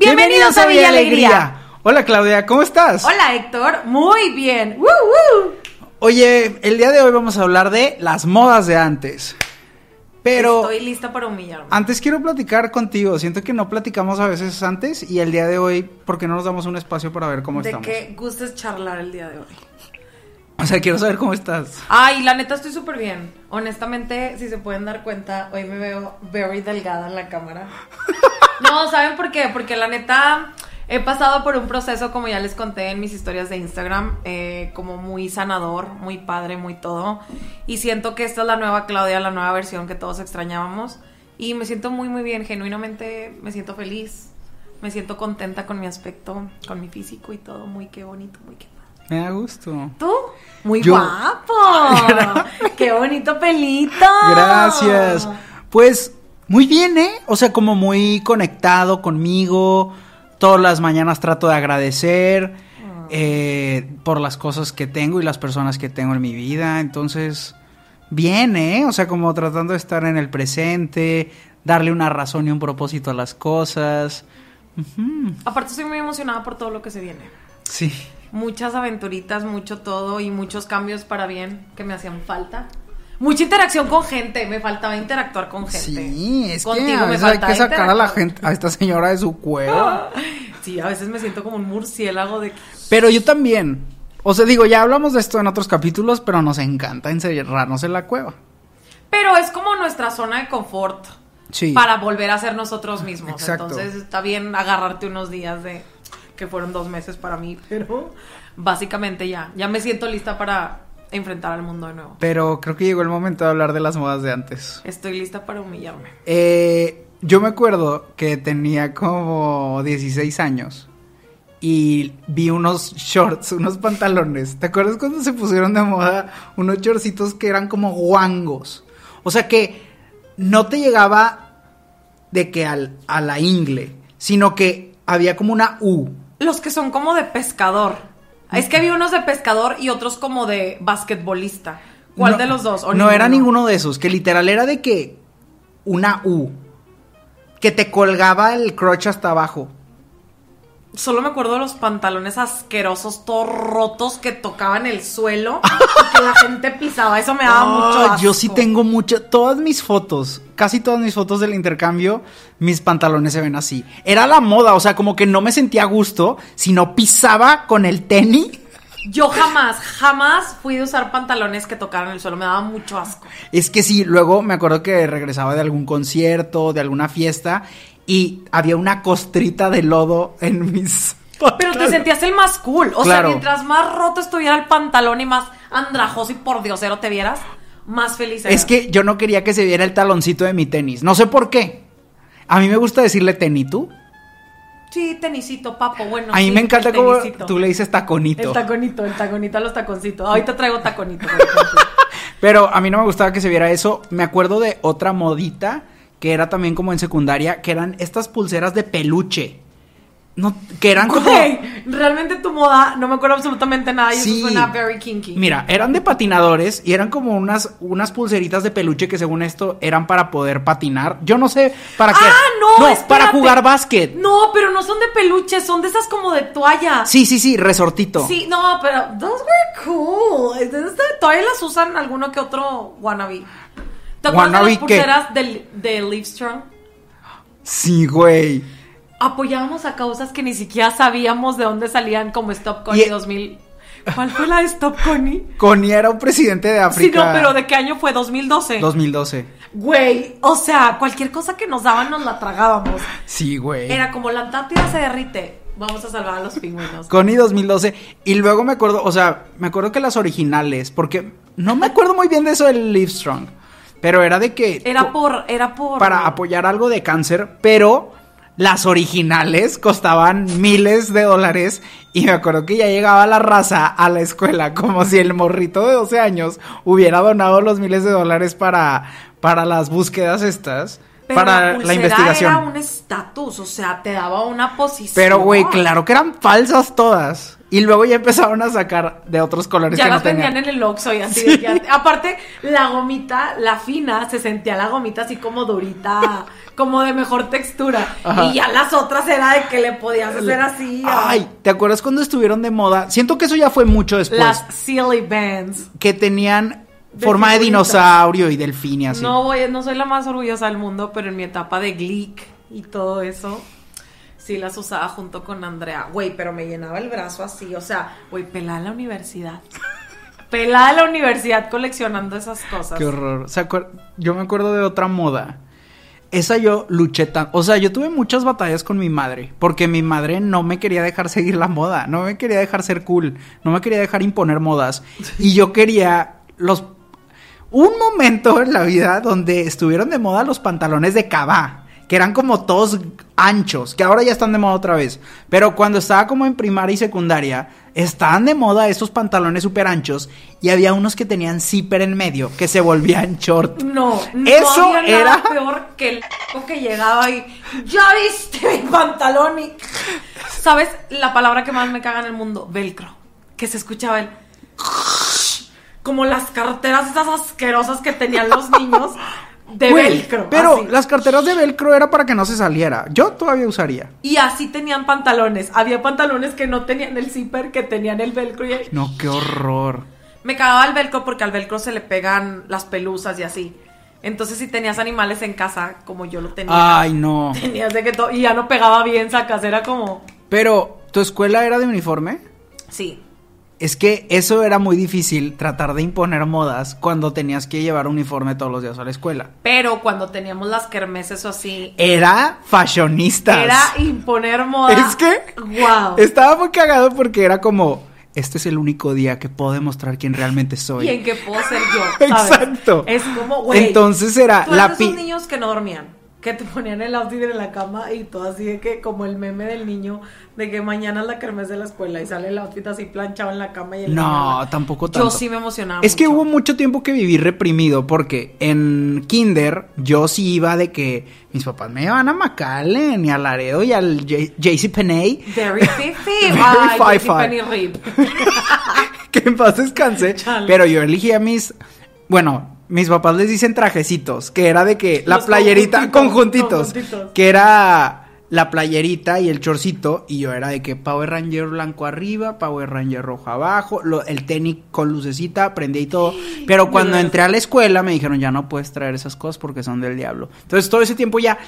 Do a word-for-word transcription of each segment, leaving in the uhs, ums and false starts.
Bienvenidos a Villa Alegría. Hola Claudia, ¿cómo estás? Hola Héctor, muy bien. ¡Woo, woo! Oye, el día de hoy vamos a hablar de las modas de antes. Pero estoy lista para humillarme. Antes quiero platicar contigo. Siento que no platicamos a veces antes y el día de hoy, ¿por qué no nos damos un espacio para ver cómo de estamos? De qué gustes charlar el día de hoy. O sea, quiero saber cómo estás. Ay, la neta estoy súper bien. Honestamente, si se pueden dar cuenta, hoy me veo very delgada en la cámara. No, ¿saben por qué? Porque la neta he pasado por un proceso, como ya les conté en mis historias de Instagram, eh, como muy sanador, muy padre, muy todo. Y siento que esta es la nueva Claudia, la nueva versión que todos extrañábamos. Y me siento muy, muy bien. Genuinamente me siento feliz. Me siento contenta con mi aspecto, con mi físico y todo. Muy qué bonito, muy qué padre. Me da gusto. ¿Tú? Muy Yo. guapo. ¡Qué bonito pelito! Gracias. Pues muy bien, ¿eh? O sea, como muy conectado conmigo. Todas las mañanas trato de agradecer oh. eh, por las cosas que tengo y las personas que tengo en mi vida. Entonces, bien, ¿eh? O sea, como tratando de estar en el presente, darle una razón y un propósito a las cosas. Uh-huh. Aparte, estoy muy emocionada por todo lo que se viene. Sí. Muchas aventuritas, mucho todo y muchos cambios para bien que me hacían falta. Mucha interacción con gente, me faltaba interactuar con gente. Sí, es Contigo que a veces me hay que sacar a la gente, a esta señora de su cueva. Sí, a veces me siento como un murciélago de... Pero yo también, o sea, digo, ya hablamos de esto en otros capítulos, pero nos encanta encerrarnos en la cueva. Pero es como nuestra zona de confort. Sí. Para volver a ser nosotros mismos. Exacto. Entonces está bien agarrarte unos días de... que fueron dos meses para mí, pero básicamente ya, ya me siento lista para enfrentar al mundo de nuevo. Pero creo que llegó el momento de hablar de las modas de antes. Estoy lista para humillarme. Eh, yo me acuerdo que tenía como dieciséis años y vi unos shorts, unos pantalones. ¿Te acuerdas cuando se pusieron de moda unos shortcitos que eran como guangos? O sea que no te llegaba de que al, a la ingle, sino que había como una U. Los que son como de pescador. Es que había unos de pescador y otros como de basquetbolista. ¿Cuál no, de los dos? No ninguno? Era ninguno de esos, que literal era de que una U, que te colgaba el crotch hasta abajo. Solo me acuerdo de los pantalones asquerosos, todos rotos, que tocaban el suelo y que la gente pisaba. Eso me daba oh, mucho asco. Yo sí tengo mucho... Todas mis fotos, casi todas mis fotos del intercambio, mis pantalones se ven así. Era la moda, o sea, como que no me sentía a gusto, sino pisaba con el tenis. Yo jamás, jamás fui de usar pantalones que tocaran el suelo. Me daba mucho asco. Es que sí, luego me acuerdo que regresaba de algún concierto, de alguna fiesta... y había una costrita de lodo en mis... Pero te sentías el más cool. O claro. sea, mientras más roto estuviera el pantalón y más andrajoso y por diosero te vieras, más feliz eras. Es que yo no quería que se viera el taloncito de mi tenis. No sé por qué. A mí me gusta decirle tenis, ¿tú? Sí, tenisito, papo, bueno. A mí sí, me encanta como tú le dices taconito. El taconito, el taconito a los taconcitos. Ahorita traigo taconito. Pero a mí no me gustaba que se viera eso. Me acuerdo de otra modita... que era también como en secundaria, que eran estas pulseras de peluche. No, que eran como... Güey, realmente tu moda, no me acuerdo absolutamente nada, y sí. Eso suena very kinky. Mira, eran de patinadores y eran como unas, unas pulseritas de peluche que según esto eran para poder patinar. Yo no sé para qué. ¡Ah, no! No, espérate. Para jugar básquet. No, pero no son de peluche, son de esas como de toalla. Sí, sí, sí, resortito. Sí, no, pero those were cool. Todavía las usan alguno que otro wannabe. ¿Te acuerdas de las pulseras de, de Livestrong? Sí, güey. Apoyábamos a causas que ni siquiera sabíamos de dónde salían, como Stop Connie y... dos mil. ¿Cuál fue la de Stop Connie? Connie era un presidente de África. Sí, no, pero ¿de qué año fue? ¿dos mil doce? dos mil doce. Güey, o sea, cualquier cosa que nos daban nos la tragábamos. Sí, güey. Era como la Antártida se derrite, vamos a salvar a los pingüinos. Connie dos mil doce. Y luego me acuerdo, o sea, me acuerdo que las originales, porque no me acuerdo muy bien de eso del Livestrong. Pero era de que... Era por... Era por... Para apoyar algo de cáncer, pero... Las originales costaban miles de dólares y me acuerdo que ya llegaba la raza a la escuela como si el morrito de doce años hubiera donado los miles de dólares para, para las búsquedas estas, pero para la, la investigación. Era un estatus, o sea, te daba una posición. Pero güey, claro que eran falsas todas. Y luego ya empezaron a sacar de otros colores ya que no tenían. Ya las vendían en el Oxxo y así. Sí. De que, aparte, la gomita, la fina, se sentía la gomita así como durita, como de mejor textura. Ajá. Y ya las otras era de que le podías hacer así. Ay, o... ¿te acuerdas cuando estuvieron de moda? Siento que eso ya fue mucho después. Las Silly Bands. Que tenían de forma de dinosaurio y delfín y así. No, güey, no soy la más orgullosa del mundo, pero en mi etapa de Glick y todo eso... Sí, las usaba junto con Andrea. Güey, pero me llenaba el brazo así. O sea, güey, pelada la universidad. Pelada la universidad coleccionando esas cosas. Qué horror. O sea, yo me acuerdo de otra moda. Esa yo luché tan... O sea, yo tuve muchas batallas con mi madre. Porque mi madre no me quería dejar seguir la moda. No me quería dejar ser cool. No me quería dejar imponer modas. Y yo quería los... Un momento en la vida donde estuvieron de moda los pantalones de Cabá. Que eran como todos anchos, que ahora ya están de moda otra vez. Pero cuando estaba como en primaria y secundaria, estaban de moda esos pantalones súper anchos. Y había unos que tenían zipper en medio, que se volvían short. No, no eso había nada era peor que el que llegaba y... ¡Ya viste mi pantalón! Y... ¿Sabes? La palabra que más me caga en el mundo, velcro. Que se escuchaba el... Como las carteras esas asquerosas que tenían los niños... De Uy, velcro. Pero así. Las carteras de velcro era para que no se saliera. Yo todavía usaría. Y así tenían pantalones. Había pantalones que no tenían el zipper, que tenían el velcro y el... No, qué horror. Me cagaba el velcro porque al velcro se le pegan las pelusas y así. Entonces si tenías animales en casa, como yo lo tenía. Ay, no. Tenías de que todo. Y ya no pegaba bien, sacas, era como... Pero, ¿tu escuela era de uniforme? Sí. Es que eso era muy difícil, tratar de imponer modas cuando tenías que llevar uniforme todos los días a la escuela. Pero cuando teníamos las kermeses o así... Era fashionistas. Era imponer moda. Es que... Wow. Estaba muy cagado porque era como... Este es el único día que puedo demostrar quién realmente soy. Y en qué puedo ser yo, ¿sabes? Exacto. Es como, güey... Entonces era... Tú la pi- esos niños que no dormían. Que te ponían el outfit en la cama y todo así de que como el meme del niño de que mañana es la kermés de la escuela y sale el outfit así planchado en la cama y el No, niño, tampoco tanto. Yo sí me emocionaba Es mucho. Que hubo mucho tiempo que viví reprimido porque en kinder yo sí iba de que mis papás me llevaban a McAllen y a Laredo y al JCPenney. Very fifty. Ay, JCPenney rip. Que en paz descanse. Chale. Pero yo elegía mis... Bueno... Mis papás les dicen trajecitos, que era de que la Los playerita, conjuntitos, conjuntitos, conjuntitos, que era la playerita y el chorcito, y yo era de que Power Ranger blanco arriba, Power Ranger rojo abajo, lo, el tenis con lucecita, aprendí y todo, pero cuando entré a la escuela me dijeron, ya no puedes traer esas cosas porque son del diablo, entonces todo ese tiempo ya,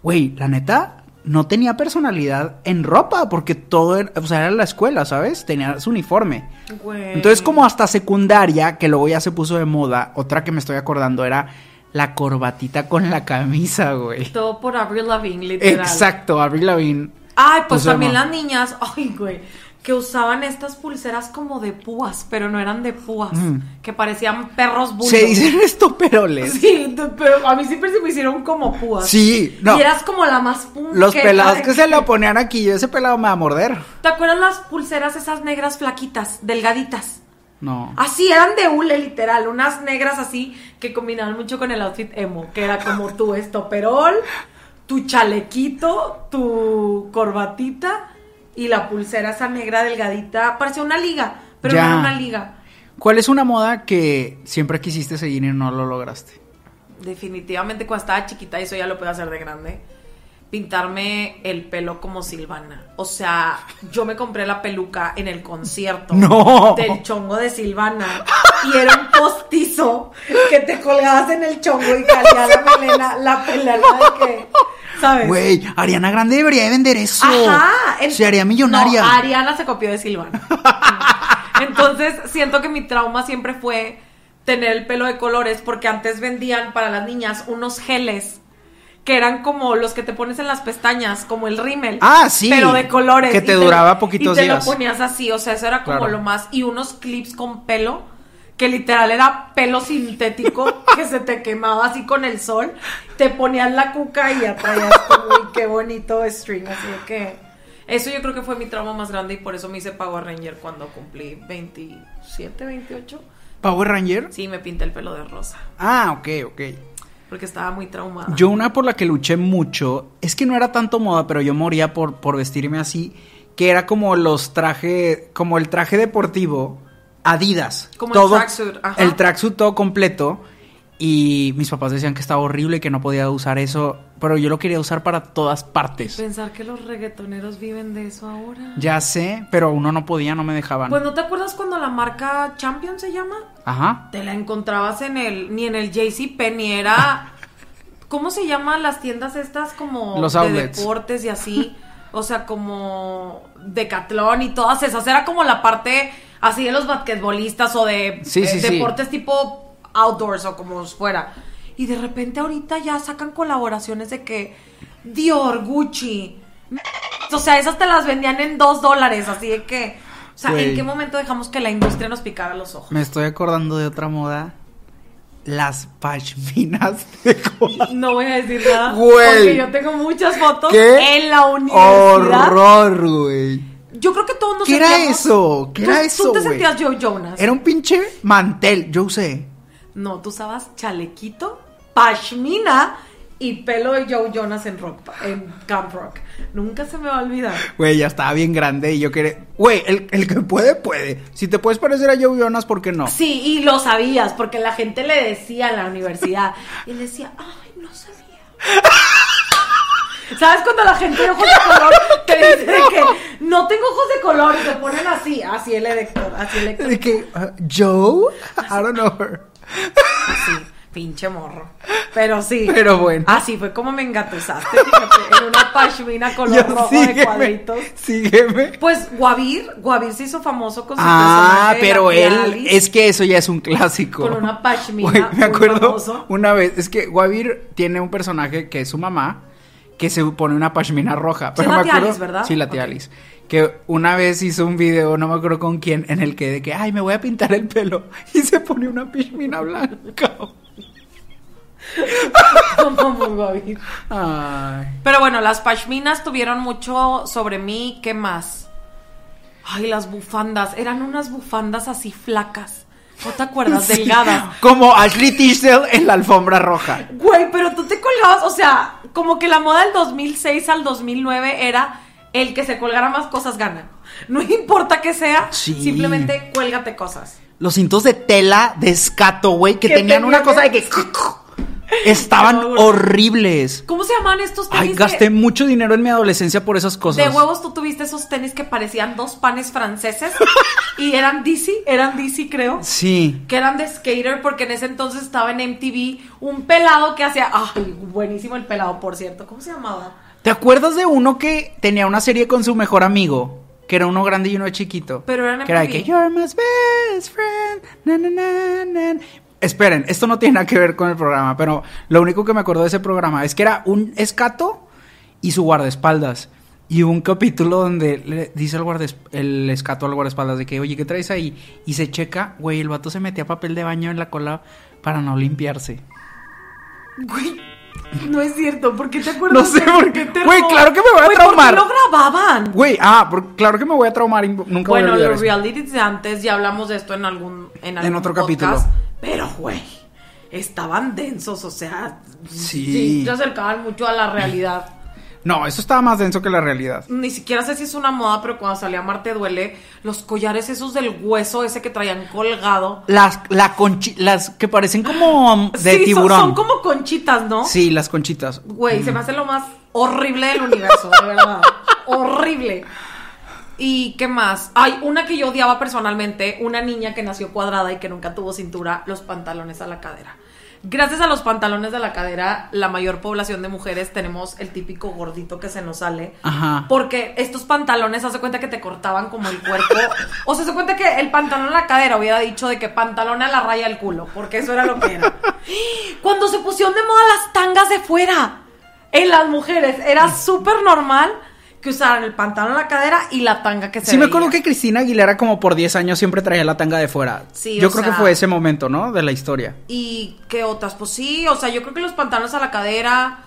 güey, la neta... No tenía personalidad en ropa porque todo era, o sea, era la escuela, ¿sabes? Tenía su uniforme. Güey. Entonces, como hasta secundaria, que luego ya se puso de moda, otra que me estoy acordando era la corbatita con la camisa, güey. Todo por Avril Lavigne, literal. Exacto, Avril Lavigne. Ay, pues también las niñas, ay, güey, que usaban estas pulseras como de púas, pero no eran de púas, mm. que parecían perros bulldog. Se dicen estoperoles. Sí, pero a mí siempre se me hicieron como púas. Sí, no. Y eras como la más punk. Los pelados que, que se la ponían aquí, yo ese pelado me va a morder. ¿Te acuerdas las pulseras esas negras flaquitas, delgaditas? No. Así, eran de hule, literal, unas negras así que combinaban mucho con el outfit emo, que era como tu estoperol, tu chalequito, tu corbatita... Y la pulsera esa negra delgadita, parecía una liga, pero ya. No era una liga. ¿Cuál es una moda que siempre quisiste seguir y no lo lograste? Definitivamente cuando estaba chiquita, eso ya lo puedo hacer de grande, pintarme el pelo como Silvana. O sea, yo me compré la peluca en el concierto no. del chongo de Silvana y era un postizo que te colgabas en el chongo y caía la melena, la pelada de que... ¿Sabes? Güey, Ariana Grande debería vender eso. Ajá. El, se haría millonaria. No, Ariana se copió de Silvana. Entonces, siento que mi trauma siempre fue tener el pelo de colores, porque antes vendían para las niñas unos geles que eran como los que te pones en las pestañas, como el rímel. Ah, sí. Pero de colores. Que te, te duraba poquitos días. Y te días. Lo ponías así, o sea, eso era como claro. Lo más... Y unos clips con pelo que literal era pelo sintético que se te quemaba así con el sol, te ponías la cuca y atraías como, qué bonito string, así de que... Eso yo creo que fue mi trauma más grande y por eso me hice Power Ranger cuando cumplí veintisiete, veintiocho. ¿Power Ranger? Sí, me pinté el pelo de rosa. Ah, ok, ok. Porque estaba muy traumada. Yo una por la que luché mucho, es que no era tanto moda, pero yo moría por, por vestirme así, que era como los trajes, como el traje deportivo Adidas. Como todo, el tracksuit. Ajá. El tracksuit todo completo. Y mis papás decían que estaba horrible y que no podía usar eso, pero yo lo quería usar para todas partes. Pensar que los reggaetoneros viven de eso ahora. Ya sé, pero uno no podía, no me dejaban. Pues, ¿no te acuerdas cuando la marca Champion se llama? Ajá. Te la encontrabas en el, ni en el JCPenney, era... ¿Cómo se llaman las tiendas estas como los de outlets, deportes y así? O sea, como Decathlon y todas esas. Era como la parte así de los basquetbolistas o de sí, eh, sí, deportes sí, tipo... outdoors o como fuera. Y de repente ahorita ya sacan colaboraciones de que Dior, Gucci, o sea, esas te las vendían en dos dólares, así de que, o sea, wey, ¿en qué momento dejamos que la industria nos picara los ojos? Me estoy acordando de otra moda, las pashminas de Guadalajara. No voy a decir nada, wey, porque yo tengo muchas fotos. ¿Qué? En la universidad. Horror, güey. Yo creo que todos nos ¿Qué sentíamos. ¿Qué era eso? ¿Qué era eso, güey? Tú te sentías Joe Jonas. Era un pinche mantel, yo usé. No, tú usabas chalequito, pashmina y pelo de Joe Jonas en rock, en Camp Rock. Nunca se me va a olvidar. Güey, ya estaba bien grande y yo quería... Güey, el, el que puede, puede. Si te puedes parecer a Joe Jonas, ¿por qué no? Sí, y lo sabías, porque la gente le decía en la universidad. Y le decía, ay, no sabía. ¿Sabes cuando la gente de ojos de color te dice de que no tengo ojos de color y te ponen así? Así el Héctor, así el Héctor. De que, uh, Joe, I don't know her. Así, pinche morro. Pero sí. Pero bueno. Así fue como me engatusaste, fíjate, en una pashmina color Yo, rojo sígueme, de cuadritos. Sígueme. Pues Guavir, Guavir se hizo famoso con su ah, personaje. Ah, pero de él, Alice, es que eso ya es un clásico. Con una pashmina. Uy, me acuerdo famoso. Una vez, es que Guavir tiene un personaje que es su mamá, que se pone una pashmina roja. Pero sí, la tía Alice, ¿verdad? Sí, la tía okay. Alice. Que una vez hizo un video, no me acuerdo con quién, en el que de que, ay, me voy a pintar el pelo. Y se pone una pashmina blanca. Ay. Pero bueno, las pashminas tuvieron mucho sobre mí. ¿Qué más? Ay, las bufandas. Eran unas bufandas así flacas. ¿No te acuerdas? Sí, delgadas. Como Ashley Tisdale en la alfombra roja. Güey, pero tú te colgabas, o sea, como que la moda del dos mil seis al dos mil nueve era el que se colgara más cosas gana. No importa que sea, sí, simplemente cuélgate cosas. Los cintos de tela de escato, güey, que, que tenían una cosa de que... Estaban horribles. ¿Cómo se llaman estos tenis? Ay, gasté que... mucho dinero en mi adolescencia por esas cosas. De huevos tú tuviste esos tenis que parecían dos panes franceses. Y eran D C, eran D C creo. Sí. Que eran de skater porque en ese entonces estaba en M T V un pelado que hacía... Ay, buenísimo el pelado, por cierto. ¿Cómo se llamaba? ¿Te acuerdas de uno que tenía una serie con su mejor amigo? Que era uno grande y uno chiquito. Pero eran M T V. Que era de que... You're my best friend. Na, na, na, na. Esperen, esto no tiene nada que ver con el programa, pero lo único que me acuerdo de ese programa es que era un escato y su guardaespaldas. Y hubo un capítulo donde le dice el, guardaesp- el escato al guardaespaldas de que, oye, ¿qué traes ahí? Y se checa, güey, el vato se metía papel de baño en la cola para no limpiarse. Güey, no es cierto, ¿por qué te acuerdas? No sé, de por qué te... Güey, claro que me voy a güey, traumar. ¿Por qué lo grababan? Güey, ah, por... claro que me voy a traumar y nunca bueno, voy a olvidar. Bueno, los realities de antes, ya hablamos de esto en algún En, algún en otro podcast. Capítulo. Pero, güey, estaban densos, o sea, sí. sí, se acercaban mucho a la realidad. No, eso estaba más denso que la realidad. Ni siquiera sé si es una moda, pero cuando salía Marte Duele, los collares esos del hueso ese que traían colgado. Las la conchi- las que parecen como de sí, tiburón. Son, son como conchitas, ¿no? Sí, las conchitas. Güey, mm. se me hace lo más horrible del universo, de verdad. Horrible. ¿Y qué más? Hay una que yo odiaba personalmente, una niña que nació cuadrada y que nunca tuvo cintura, los pantalones a la cadera. Gracias a los pantalones de la cadera, la mayor población de mujeres tenemos el típico gordito que se nos sale. Ajá. Porque estos pantalones, hace cuenta que te cortaban como el cuerpo. O sea, se cuenta que el pantalón a la cadera hubiera dicho de que pantalón a la raya del culo, porque eso era lo que era. Cuando se pusieron de moda las tangas de fuera en las mujeres, era súper normal que usaran el pantalón a la cadera y la tanga que se sí veía. Me acuerdo que Cristina Aguilera como por diez años siempre traía la tanga de fuera. Sí, yo creo sea, que fue ese momento, ¿no? De la historia. ¿Y qué otras? Pues sí, o sea, yo creo que los pantalones a la cadera.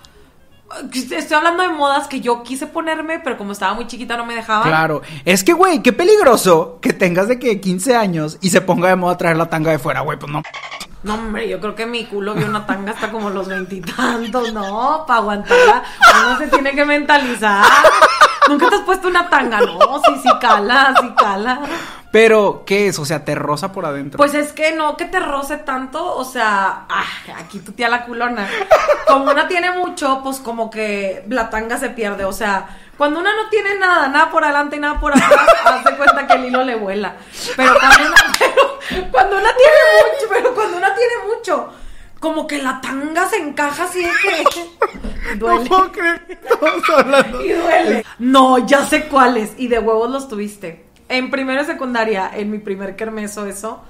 Estoy hablando de modas que yo quise ponerme, pero como estaba muy chiquita no me dejaban. Claro, es que güey, qué peligroso que tengas de que quince años y se ponga de moda traer la tanga de fuera, güey, pues no. No, hombre, yo creo que mi culo vio una tanga hasta como los veintitantos, no, para aguantarla, uno se tiene que mentalizar. Nunca te has puesto una tanga, no, sí, sí cala, sí cala. Pero, ¿qué es? O sea, ¿te roza por adentro? Pues es que no, que te roce tanto, o sea, ah, aquí tu tía la culona. Como una tiene mucho, pues como que la tanga se pierde, o sea, cuando una no tiene nada, nada por adelante y nada por atrás, hace cuenta que el hilo le vuela. Pero cuando una, pero cuando una tiene mucho, pero cuando una tiene mucho, como que la tanga se encaja así de que duele. ¿Cómo que estamos hablando? Y duele. No, ya sé cuáles, y de huevos los tuviste. En primero y secundaria, en mi primer kermeso, eso,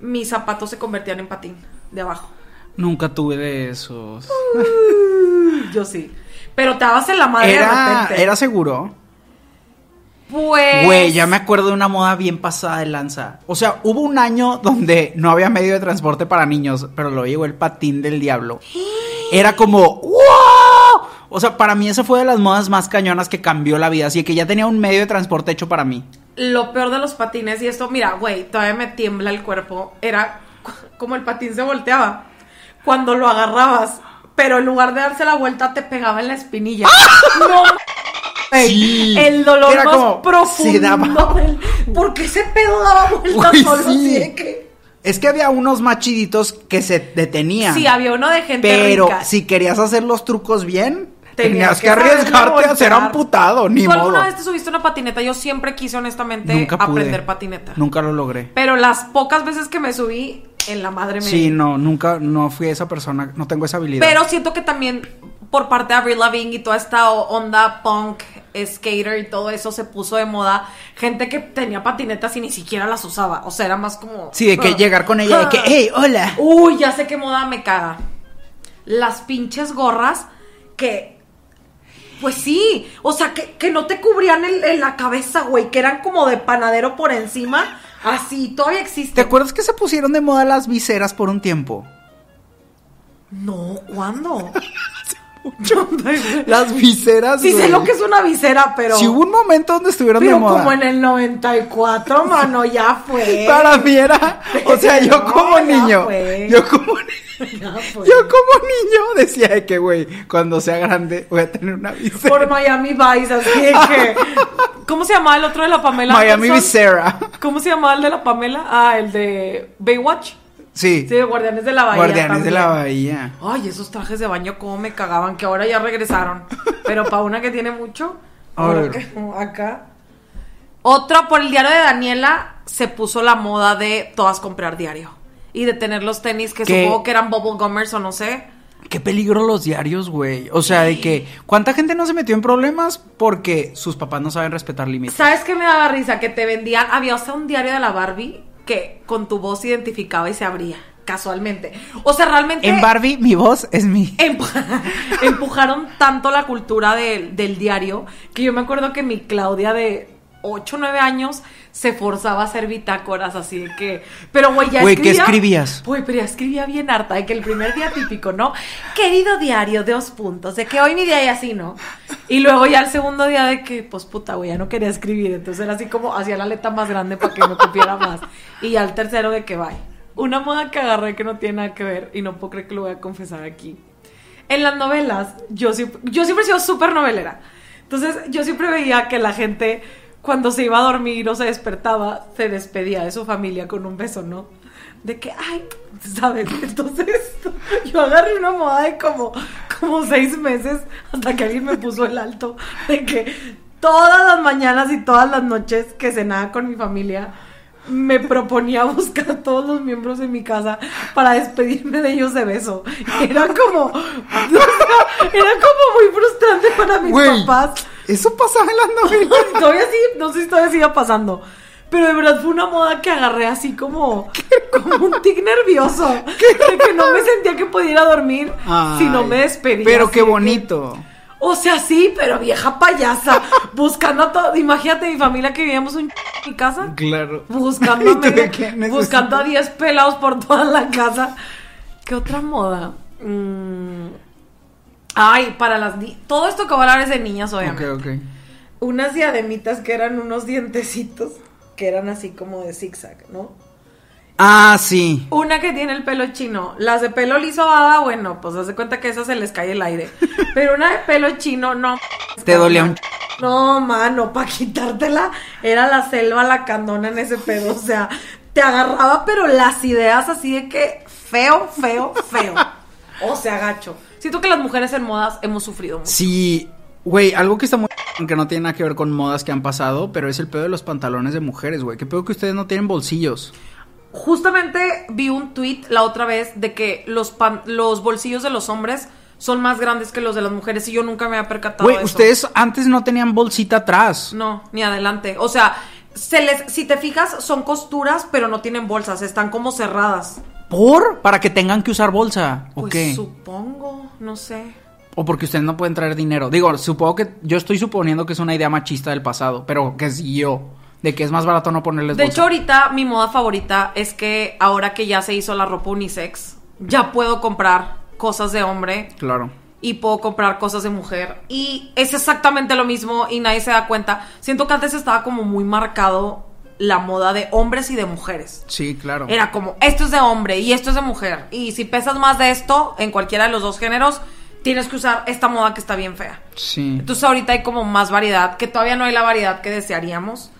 mis zapatos se convertían en patín, de abajo. Nunca tuve de esos. Uh, yo sí. Pero te dabas en la madre era, de repente. ¿Era seguro? Pues... Güey, ya me acuerdo de una moda bien pasada de lanza. O sea, hubo un año donde no había medio de transporte para niños, pero luego llegó el patín del diablo. Era como... ¡Wow! O sea, para mí eso fue de las modas más cañonas que cambió la vida. Así que ya tenía un medio de transporte hecho para mí. Lo peor de los patines, y esto, mira, güey, todavía me tiembla el cuerpo, era como el patín se volteaba cuando lo agarrabas, pero en lugar de darse la vuelta, te pegaba en la espinilla. ¡Ah! ¡No! Sí. El dolor era más como, profundo. Se daba... del... Porque ese pedo daba vueltas solo, sí. Así que... Es que había unos más chiditos que se detenían. Sí, había uno de gente pero rica. Pero si querías hacer los trucos bien... Tenías, Tenías que, que arriesgarte a ser amputado, ni modo. ¿Tú alguna vez te subiste una patineta? Yo siempre quise, honestamente, nunca pude aprender patineta. Nunca lo logré. Pero las pocas veces que me subí, en la madre me... Sí, no, nunca, no fui esa persona, no tengo esa habilidad. Pero siento que también, por parte de Avril Lavigne y toda esta onda punk, skater y todo eso, se puso de moda gente que tenía patinetas y ni siquiera las usaba. O sea, era más como... Sí, de que uh, llegar con ella, uh, de que, hey, hola. Uy, ya sé qué moda me caga. Las pinches gorras que... Pues sí, o sea, que, que no te cubrían el, el la cabeza, güey, que eran como de panadero por encima, así, todavía existe. ¿Te acuerdas que se pusieron de moda las viseras por un tiempo? No, ¿cuándo? Las viseras, sí, güey. Sé lo que es una visera, pero... Sí, hubo un momento donde estuvieron pero de moda. Pero como en el noventa y cuatro, mano, ya fue. Para mí era... O sea, yo no, como niño... Fue. Yo como niño... Yo como niño decía que, güey, cuando sea grande voy a tener una visera. Por Miami Vice, así que... ¿Cómo se llamaba el otro de la Pamela? Miami Visera. ¿Cómo se llamaba el de la Pamela? Ah, el de Baywatch. Sí. Sí, Guardianes de la Bahía. Guardianes también. De la Bahía. Ay, esos trajes de baño, cómo me cagaban, que ahora ya regresaron. Pero para una que tiene mucho, ahora que, acá. Otra, por el diario de Daniela, se puso la moda de todas comprar diario. Y de tener los tenis que ¿Qué? Supongo que eran bubble gummers o no sé. Qué peligro los diarios, güey. O sea, sí. De que ¿cuánta gente no se metió en problemas porque sus papás no saben respetar límites? ¿Sabes qué me daba risa? Que te vendían, había hasta un diario de la Barbie que con tu voz se identificaba y se abría casualmente. O sea, realmente en Barbie mi voz es mi empujaron, empujaron tanto la cultura de, del diario, que yo me acuerdo que mi Claudia de ocho o nueve años se forzaba a hacer bitácoras así de que... Pero güey, ya escribía... Güey, ¿qué escribías? Güey, pero ya escribía bien harta de que el primer día típico, ¿no? Querido diario, dos puntos, de que hoy mi día y así, ¿no? Y luego ya el segundo día de que, pues puta, güey, ya no quería escribir, entonces era así como hacía la letra más grande para que no cupiera más. Y ya el tercero de que bye. Una moda que agarré que no tiene nada que ver y no puedo creer que lo voy a confesar aquí. En las novelas, yo siempre, yo siempre he sido súper novelera. Entonces, yo siempre veía que la gente... Cuando se iba a dormir o se despertaba, se despedía de su familia con un beso, ¿no? De que, ay, ¿sabes? Entonces, yo agarré una moda de como, como seis meses hasta que alguien me puso el alto. De que todas las mañanas y todas las noches que cenaba con mi familia, me proponía buscar a todos los miembros de mi casa para despedirme de ellos de beso. Era como, o sea, era como muy frustrante para mis Wey. papás. Eso pasaba en las novelas. Todavía sí, no sé si todavía siga pasando. Pero de verdad fue una moda que agarré así como, como un tic nervioso. ¿Qué? De que no me sentía que podía ir a dormir. Ay, si no me despedía. Pero qué bonito. Que... O sea, sí, pero vieja payasa. Buscando todo. Imagínate mi familia que vivíamos un ch... en mi casa. Claro. Buscándome, buscando a diez pelados por toda la casa. ¿Qué otra moda? Mm... Ay, para las... Ni... Todo esto que voy a hablar es de niñas, obviamente. Ok, ok. Unas diademitas que eran unos dientecitos que eran así como de zigzag, ¿no? Ah, sí. Una que tiene el pelo chino. Las de pelo liso, baba, bueno, pues haz de cuenta que esas se les cae el aire. Pero una de pelo chino, no. Te dolía un... No, mano, para quitártela era la selva, la candona en ese pedo. O sea, te agarraba, pero las ideas así de que feo, feo, feo. O sea, gacho. Siento que las mujeres en modas hemos sufrido mucho. Sí, güey, algo que está muy... que no tiene nada que ver con modas que han pasado, pero es el pedo de los pantalones de mujeres, güey. Qué pedo que ustedes no tienen bolsillos. Justamente vi un tweet la otra vez de que los, pan, los bolsillos de los hombres son más grandes que los de las mujeres y yo nunca me había percatado de eso. Güey, ustedes antes no tenían bolsita atrás. No, ni adelante. O sea, se les, si te fijas, son costuras, pero no tienen bolsas, están como cerradas. ¿Por? ¿Para que tengan que usar bolsa? ¿O pues qué? Supongo, no sé. O porque ustedes no pueden traer dinero. Digo, supongo que... Yo estoy suponiendo que es una idea machista del pasado, pero que sí yo... De que es más barato no ponerles bolsa. De hecho, ahorita mi moda favorita es que ahora que ya se hizo la ropa unisex, ya puedo comprar cosas de hombre. Claro. Y puedo comprar cosas de mujer. Y es exactamente lo mismo y nadie se da cuenta. Siento que antes estaba como muy marcado la moda de hombres y de mujeres. Sí, claro. Era como, esto es de hombre y esto es de mujer. Y si pesas más de esto, en cualquiera de los dos géneros... Tienes que usar esta moda que está bien fea. Sí. Entonces ahorita hay como más variedad, que todavía no hay la variedad que desearíamos.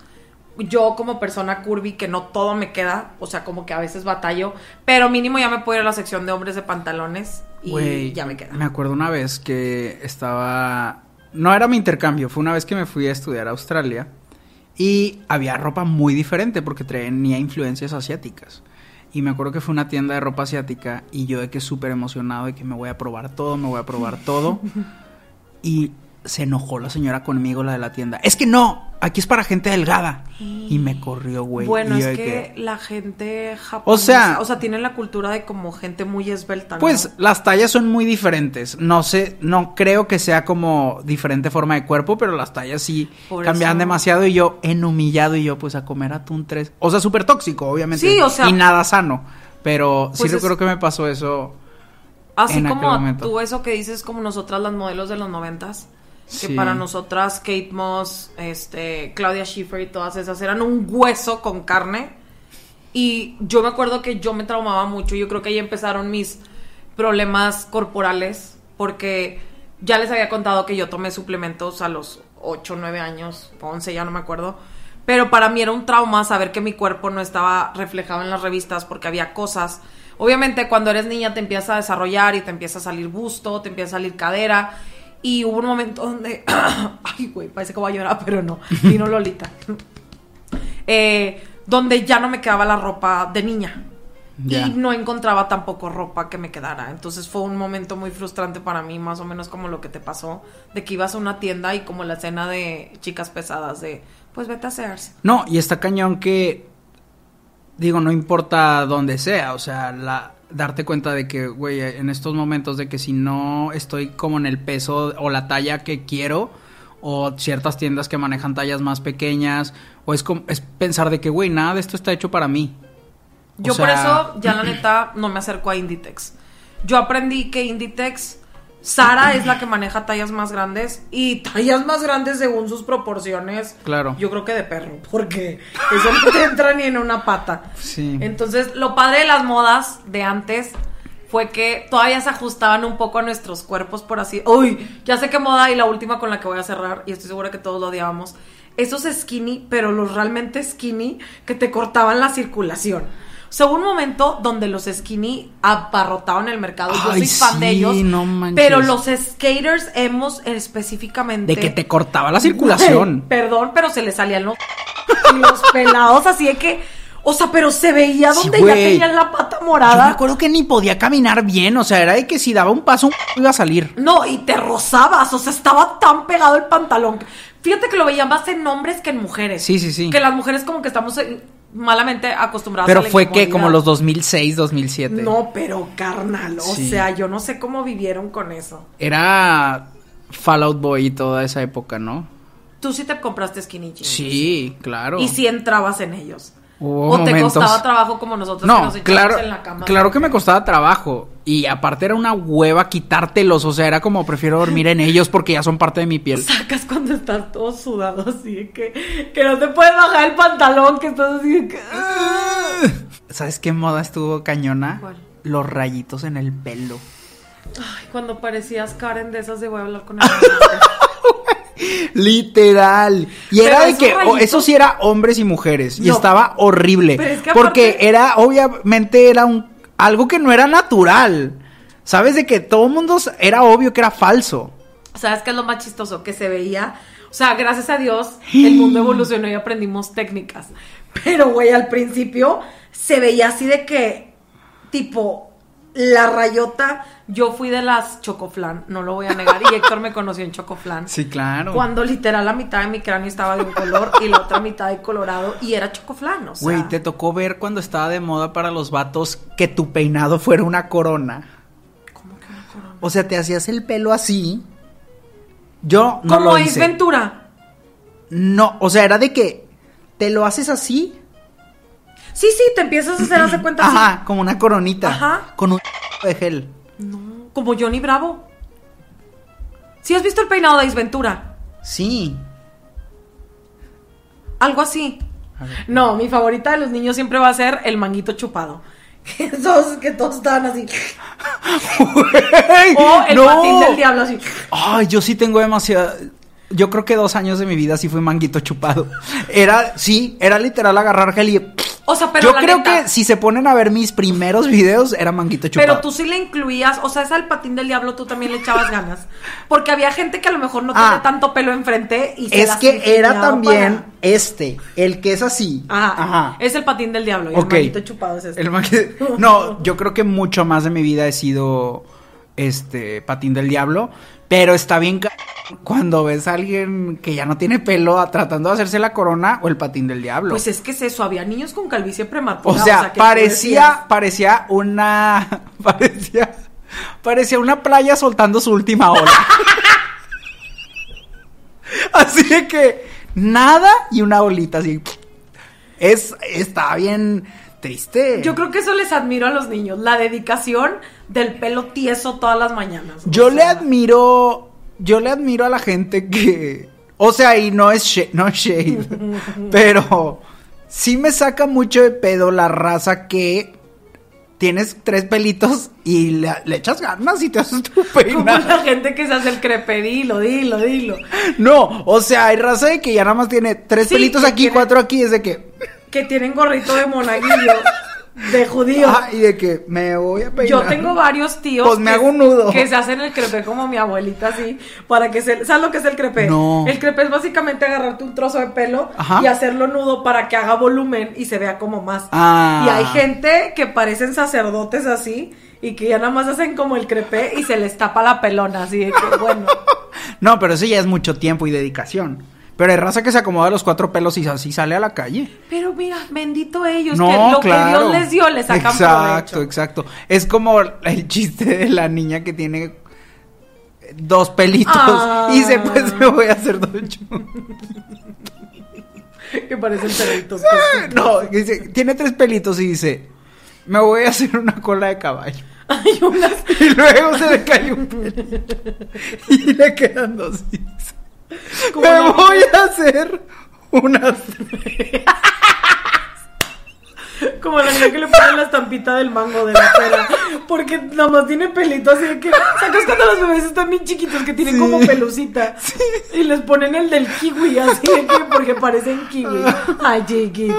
Yo como persona curvy, que no todo me queda, o sea, como que a veces batallo, pero mínimo ya me puedo ir a la sección de hombres de pantalones y wey, ya me queda. Me acuerdo una vez que estaba... No era mi intercambio, fue una vez que me fui a estudiar a Australia y había ropa muy diferente porque tenía influencias asiáticas. Y me acuerdo que fue una tienda de ropa asiática y yo de que súper emocionado de que me voy a probar todo, me voy a probar todo. Y se enojó la señora conmigo, la de la tienda. Es que no, aquí es para gente delgada. Y me corrió, güey. Bueno, es que, que la gente japonesa, o sea, o sea, tiene la cultura de como gente muy esbelta, ¿no? Pues las tallas son muy diferentes. No sé, no creo que sea como diferente forma de cuerpo, pero las tallas sí por cambian eso. Demasiado y yo en humillado y yo pues a comer atún tres. O sea, súper tóxico, obviamente. Sí, o sea. Y nada sano. Pero pues sí es... recuerdo que me pasó eso. Así en como aquel momento. Tú eso que dices como nosotras las modelos de los noventas. Que sí. Para nosotras Kate Moss, este, Claudia Schiffer y todas esas eran un hueso con carne. Y yo me acuerdo que yo me traumaba mucho. Yo creo que ahí empezaron mis problemas corporales, porque ya les había contado que yo tomé suplementos a los ocho, nueve años, once, ya no me acuerdo. Pero para mí era un trauma saber que mi cuerpo no estaba reflejado en las revistas, porque había cosas. Obviamente cuando eres niña te empiezas a desarrollar y te empieza a salir busto, te empieza a salir cadera. Y hubo un momento donde... Ay, güey, parece que voy a llorar, pero no. Vino Lolita. eh, donde ya no me quedaba la ropa de niña. Yeah. Y no encontraba tampoco ropa que me quedara. Entonces fue un momento muy frustrante para mí, más o menos como lo que te pasó. De que ibas a una tienda y como la escena de chicas pesadas de... Pues vete a hacerse. No, y está cañón que... Digo, no importa dónde sea, o sea, la... Darte cuenta de que, güey, en estos momentos de que si no estoy como en el peso o la talla que quiero, o ciertas tiendas que manejan tallas más pequeñas, o es, como, es pensar de que, güey, nada de esto está hecho para mí. O yo sea... por eso, ya la neta, no me acerco a Inditex. Yo aprendí que Inditex, Sara es la que maneja tallas más grandes, y tallas más grandes según sus proporciones. Claro. Yo creo que de perro, porque eso no te entra ni en una pata. Sí. Entonces, lo padre de las modas de antes fue que todavía se ajustaban un poco a nuestros cuerpos, por así... Uy, ya sé qué moda, y la última con la que voy a cerrar, y estoy segura que todos lo odiábamos. Esos skinny, pero los realmente skinny, que te cortaban la circulación. O sea, hubo un momento donde los skinny aparrotaban el mercado. Yo Ay, soy fan sí, de ellos. No manches. Pero los skaters hemos específicamente... De que te cortaba la circulación. Ay, perdón, pero se les salían los... Y los pelados, así de que... O sea, pero se veía donde sí, ya tenían la pata morada. Yo me acuerdo que ni podía caminar bien. O sea, era de que si daba un paso, un iba a salir. No, y te rozabas. O sea, estaba tan pegado el pantalón. Fíjate que lo veía más en hombres que en mujeres. Sí, sí, sí. Que las mujeres como que estamos... En... malamente acostumbrados pero a la fue que como los dos mil seis, dos mil siete no, pero carnal, o sí. sea, yo no sé cómo vivieron con eso. Era Fall Out Boy y toda esa época, ¿no? Tú sí te compraste skinny jeans. Sí, claro. Y sí entrabas en ellos. Hubo o momentos. Te costaba trabajo como nosotros. No, que nos claro, en la cama claro que me costaba trabajo. Y aparte era una hueva quitártelos. O sea, era como prefiero dormir en ellos porque ya son parte de mi piel. Sacas cuando estás todo sudado así que, que no te puedes bajar el pantalón, que estás así que... ¿Sabes qué moda estuvo cañona? ¿Cuál? Los rayitos en el pelo. Ay, cuando parecías Karen de esas de voy a hablar con el literal. Y pero era de que rayitos... eso sí era hombres y mujeres no. Y estaba horrible, pero es que porque aparte... era obviamente era un algo que no era natural. Sabes de que todo el mundo era obvio que era falso. Sabes que es lo más chistoso que se veía. O sea, gracias a Dios el mundo evolucionó y aprendimos técnicas. Pero güey, al principio se veía así de que tipo la rayota. Yo fui de las Chocoflan, no lo voy a negar. Y Héctor me conoció en Chocoflan. Sí, claro. Cuando literal la mitad de mi cráneo estaba de un color y la otra mitad de colorado. Y era Chocoflan, o sea. Güey, te tocó ver cuando estaba de moda para los vatos que tu peinado fuera una corona. ¿Cómo que una corona? O sea, te hacías el pelo así. Yo no lo hice. ¿Como Ace Ventura? No, o sea, era de que te lo haces así. Sí, sí, te empiezas a hacer, hace cuenta. Ajá, así. Como una coronita. Ajá. Con un de gel. No, como Johnny Bravo. ¿Sí has visto el peinado de Ace Ventura? Sí. Algo así. No, mi favorita de los niños siempre va a ser el manguito chupado. Que todos, que todos estaban así. Wey, o el no. patín del diablo así. Ay, yo sí tengo demasiada... Yo creo que dos años de mi vida sí fue manguito chupado. Era, sí, era literal agarrar gel y... O sea, pero yo creo neta, que si se ponen a ver mis primeros videos, era manguito chupado. Pero tú sí le incluías, o sea, es al patín del diablo, tú también le echabas ganas. Porque había gente que a lo mejor no ah, tiene tanto pelo enfrente y se es que era también para... este, el que es así. Ajá, ajá. Es el patín del diablo y okay. El manguito chupado es este. El mangu... No, yo creo que mucho más de mi vida he sido este patín del diablo. Pero está bien c... cuando ves a alguien que ya no tiene pelo a, tratando de hacerse la corona o el patín del diablo. Pues es que es eso, había niños con calvicie prematura. O sea, o sea parecía, parecía una... Parecía, parecía una playa soltando su última ola. Así de que nada y una olita así. Es, está bien... triste. Yo creo que eso les admiro a los niños, la dedicación del pelo tieso todas las mañanas. Yo sea. le admiro, yo le admiro a la gente que, o sea, y no es shade, no es shade, pero sí me saca mucho de pedo la raza que tienes tres pelitos y le, le echas ganas y te haces tu peinado. Como la gente que se hace el crepe, dilo, dilo, dilo. No, o sea, hay raza de que ya nada más tiene tres sí, pelitos aquí, quiere... cuatro aquí, es de que... que tienen gorrito de monaguillo, de judío. Ah, y de que me voy a peinar. Yo tengo varios tíos. Pues me que, hago un nudo. Que se hacen el crepé como mi abuelita, así. Para que se... ¿Sabes lo que es el crepé? No. El crepé es básicamente agarrarte un trozo de pelo. Ajá. Y hacerlo nudo para que haga volumen y se vea como más. Ah. Y hay gente que parecen sacerdotes así y que ya nada más hacen como el crepé y se les tapa la pelona, así de que bueno. No, pero eso ya es mucho tiempo y dedicación. Pero hay raza que se acomoda los cuatro pelos y así sale a la calle. Pero mira, bendito ellos, no, que lo claro. que Dios les dio, les sacan exacto, provecho. Exacto, exacto. Es como el chiste de la niña que tiene dos pelitos ah. y se pues me voy a hacer dos que parecen pelitos. No, dice, tiene tres pelitos y dice, me voy a hacer una cola de caballo. Hay unas... Y luego se le cae un pelito y le quedan dos. Me no? voy a hacer unas como la niña que le ponen la estampita del mango de la pera, porque nada más tiene pelito así de que sacas cuando los bebés están bien chiquitos que tienen sí. como pelucita sí. y les ponen el del kiwi así de que porque parecen kiwi. Ay, chiquito.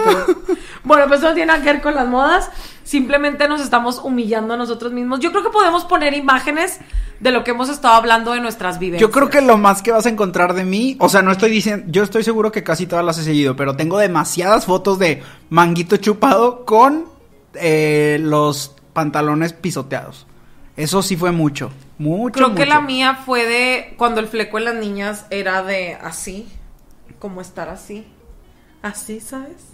Bueno, pues eso no tiene nada que ver con las modas, simplemente nos estamos humillando a nosotros mismos. Yo creo que podemos poner imágenes de lo que hemos estado hablando de nuestras vivencias. Yo creo que lo más que vas a encontrar de mí, o sea, no estoy diciendo, yo estoy seguro que casi todas las he seguido, pero tengo demasiadas fotos de manguito chupado con eh, los pantalones pisoteados. Eso sí fue mucho, mucho, Creo mucho. que la mía fue de cuando el fleco en las niñas era de así, como estar así, así, ¿sabes?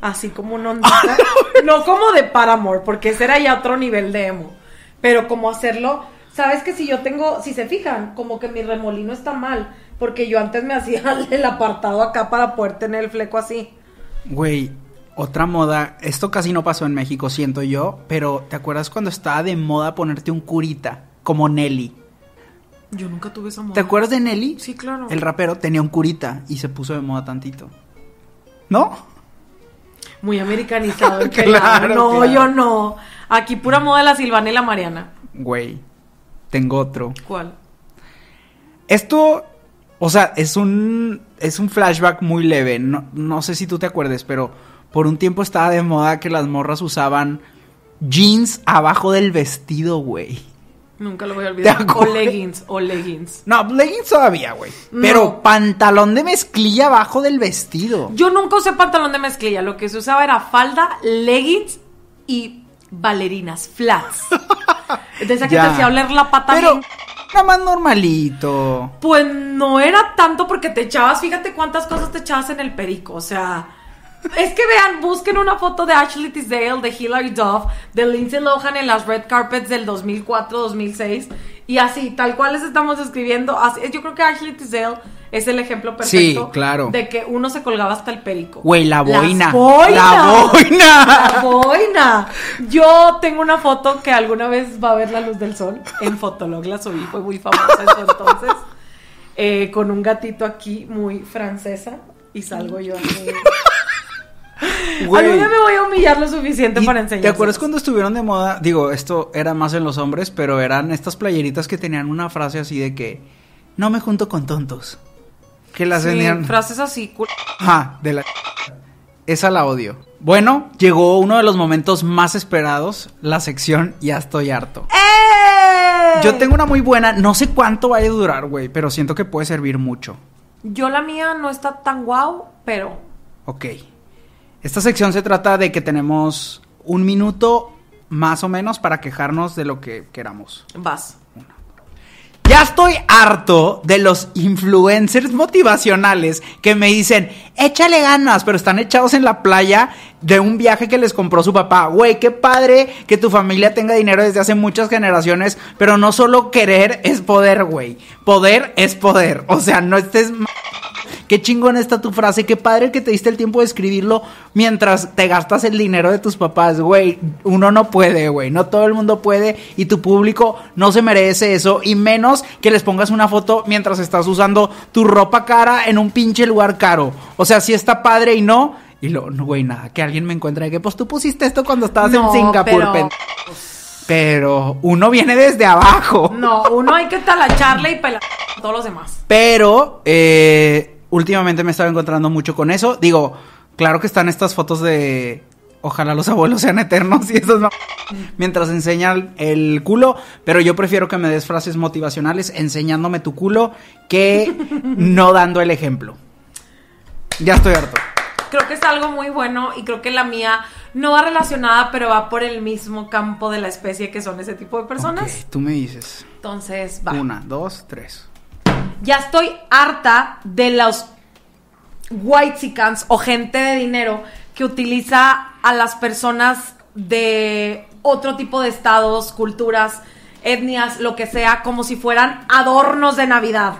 Así como un ondita, no como de Paramore, porque ese era ya otro nivel de emo, pero como hacerlo... sabes que si yo tengo, si se fijan, como que mi remolino está mal, porque yo antes me hacía el apartado acá para poder tener el fleco así. Güey, otra moda, esto casi no pasó en México, siento yo, pero ¿te acuerdas cuando estaba de moda ponerte un curita? Como Nelly. Yo nunca tuve esa moda. ¿Te acuerdas de Nelly? Sí, claro. El rapero tenía un curita y se puso de moda tantito. ¿No? Muy americanizado. Claro, claro. No, claro. Yo no. Aquí pura moda de la Silvana y la Mariana. Güey, tengo otro. ¿Cuál? Esto, o sea, es un es un flashback muy leve. No, no sé si tú te acuerdes, pero por un tiempo estaba de moda que las morras usaban jeans abajo del vestido, güey. Nunca lo voy a olvidar. O leggings, o leggings. No, leggings todavía, güey. No. Pero pantalón de mezclilla abajo del vestido. Yo nunca usé pantalón de mezclilla. Lo que se usaba era falda, leggings y bailarinas, flats. De esa que ya te hacía oler la pata. Pero bien, nada más normalito. Pues no era tanto porque te echabas, fíjate cuántas cosas te echabas en el perico, o sea... Es que vean, busquen una foto de Ashley Tisdale, de Hilary Duff, de Lindsay Lohan en las red carpets del dos mil cuatro, dos mil seis. Y así, tal cual les estamos describiendo. Así, yo creo que Ashley Tisdale es el ejemplo perfecto, sí, claro, de que uno se colgaba hasta el perico. Güey, la boina. La boina. La boina. La boina. Yo tengo una foto que alguna vez va a ver la luz del sol. En Fotolog la subí, fue muy famosa en su entonces. Eh, con un gatito aquí, muy francesa. Y salgo yo así. Güey. Alguna me voy a humillar lo suficiente para enseñar. ¿Te acuerdas cuando estuvieron de moda? Digo, esto era más en los hombres, pero eran estas playeritas que tenían una frase así de que no me junto con tontos. Que las sí, vendían frases así, cul... Ajá, de la... Esa la odio. Bueno, llegó uno de los momentos más esperados, la sección Ya Estoy Harto. ¡Eh! Yo tengo una muy buena, no sé cuánto vaya a durar, güey, pero siento que puede servir mucho. Yo la mía no está tan guau, pero... Ok. Esta sección se trata de que tenemos un minuto más o menos para quejarnos de lo que queramos. Vas. Ya estoy harto de los influencers motivacionales que me dicen, échale ganas, pero están echados en la playa de un viaje que les compró su papá. Güey, qué padre que tu familia tenga dinero desde hace muchas generaciones, pero no solo querer es poder, güey. Poder es poder. O sea, no estés... Qué chingona está tu frase, qué padre que te diste el tiempo de escribirlo mientras te gastas el dinero de tus papás, güey. Uno no puede, güey, no todo el mundo puede y tu público no se merece eso, y menos que les pongas una foto mientras estás usando tu ropa cara en un pinche lugar caro. O sea, sí está padre y no, y lo, güey, nada, que alguien me encuentre que pues tú pusiste esto cuando estabas no, en Singapur, pero... pero uno viene desde abajo. No, uno hay que talacharle y pelar a todos los demás. Pero, eh... últimamente me estaba encontrando mucho con eso. Digo, claro que están estas fotos de... Ojalá los abuelos sean eternos y esas... mientras enseñan el culo. Pero yo prefiero que me des frases motivacionales enseñándome tu culo que no dando el ejemplo. Ya estoy harto. Creo que es algo muy bueno y creo que la mía no va relacionada, pero va por el mismo campo de la especie que son ese tipo de personas. Okay, tú me dices. Entonces, va. Una, dos, tres... Ya estoy harta de los whitexicans o gente de dinero que utiliza a las personas de otro tipo de estados, culturas, etnias, lo que sea, como si fueran adornos de Navidad.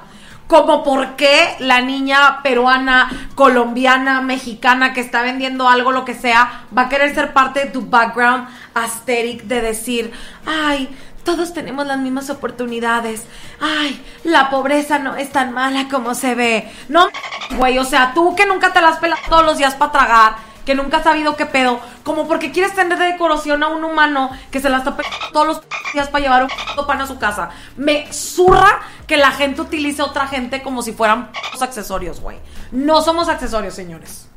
Como por qué la niña peruana, colombiana, mexicana que está vendiendo algo, lo que sea, va a querer ser parte de tu background aesthetic de decir, ay... Todos tenemos las mismas oportunidades. Ay, la pobreza no es tan mala como se ve. No, güey, o sea, tú que nunca te las pelas todos los días para tragar, que nunca has sabido qué pedo, como porque quieres tener de decoración a un humano que se las está pelando todos los días para llevar un pan a su casa. Me zurra que la gente utilice a otra gente como si fueran accesorios, güey. No somos accesorios, señores.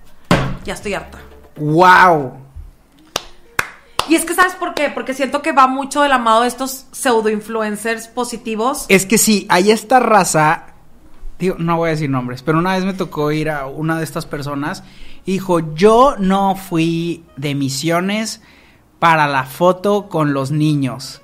Ya estoy harta. ¡Wow! Y es que, ¿sabes por qué? Porque siento que va mucho del amado de estos pseudo-influencers positivos. Es que sí, hay esta raza... Digo, no voy a decir nombres, pero una vez me tocó ir a una de estas personas y dijo, yo no fui de misiones para la foto con los niños.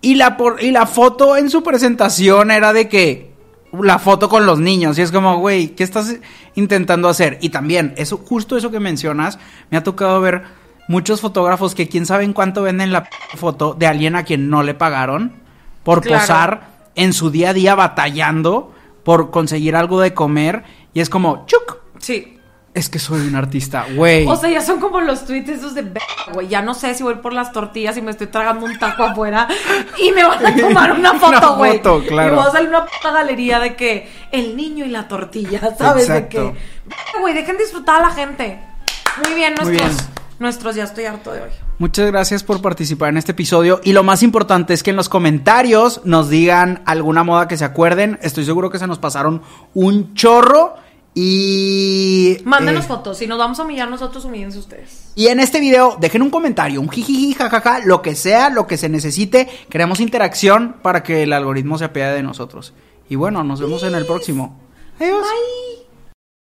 Y la, por, y la foto en su presentación era de que... La foto con los niños, y es como, güey, ¿qué estás intentando hacer? Y también, eso justo eso que mencionas, me ha tocado ver... Muchos fotógrafos que quién sabe en cuánto venden la p- foto de alguien a quien no le pagaron por claro. posar en su día a día batallando por conseguir algo de comer. Y es como, ¡chuc! Sí. Es que soy un artista, güey. O sea, ya son como los tweets esos de... Güey, ya no sé si voy por las tortillas y me estoy tragando un taco afuera y me van a tomar una foto, güey. Una foto, claro. Y voy a salir una puta galería de que el niño y la tortilla, ¿sabes? Exacto. De que... Güey, dejen disfrutar a la gente. Muy bien, nuestros... Muy bien. Nuestros ya estoy harto de hoy. Muchas gracias por participar en este episodio. Y lo más importante es que en los comentarios nos digan alguna moda que se acuerden. Estoy seguro que se nos pasaron un chorro. Y... mándenos eh, fotos. Si nos vamos a humillar nosotros, humíllense ustedes. Y en este video, dejen un comentario, un jijiji, jajaja, lo que sea, lo que se necesite. Queremos interacción para que el algoritmo se apiade de nosotros. Y bueno, nos vemos en el próximo. Adiós. Bye.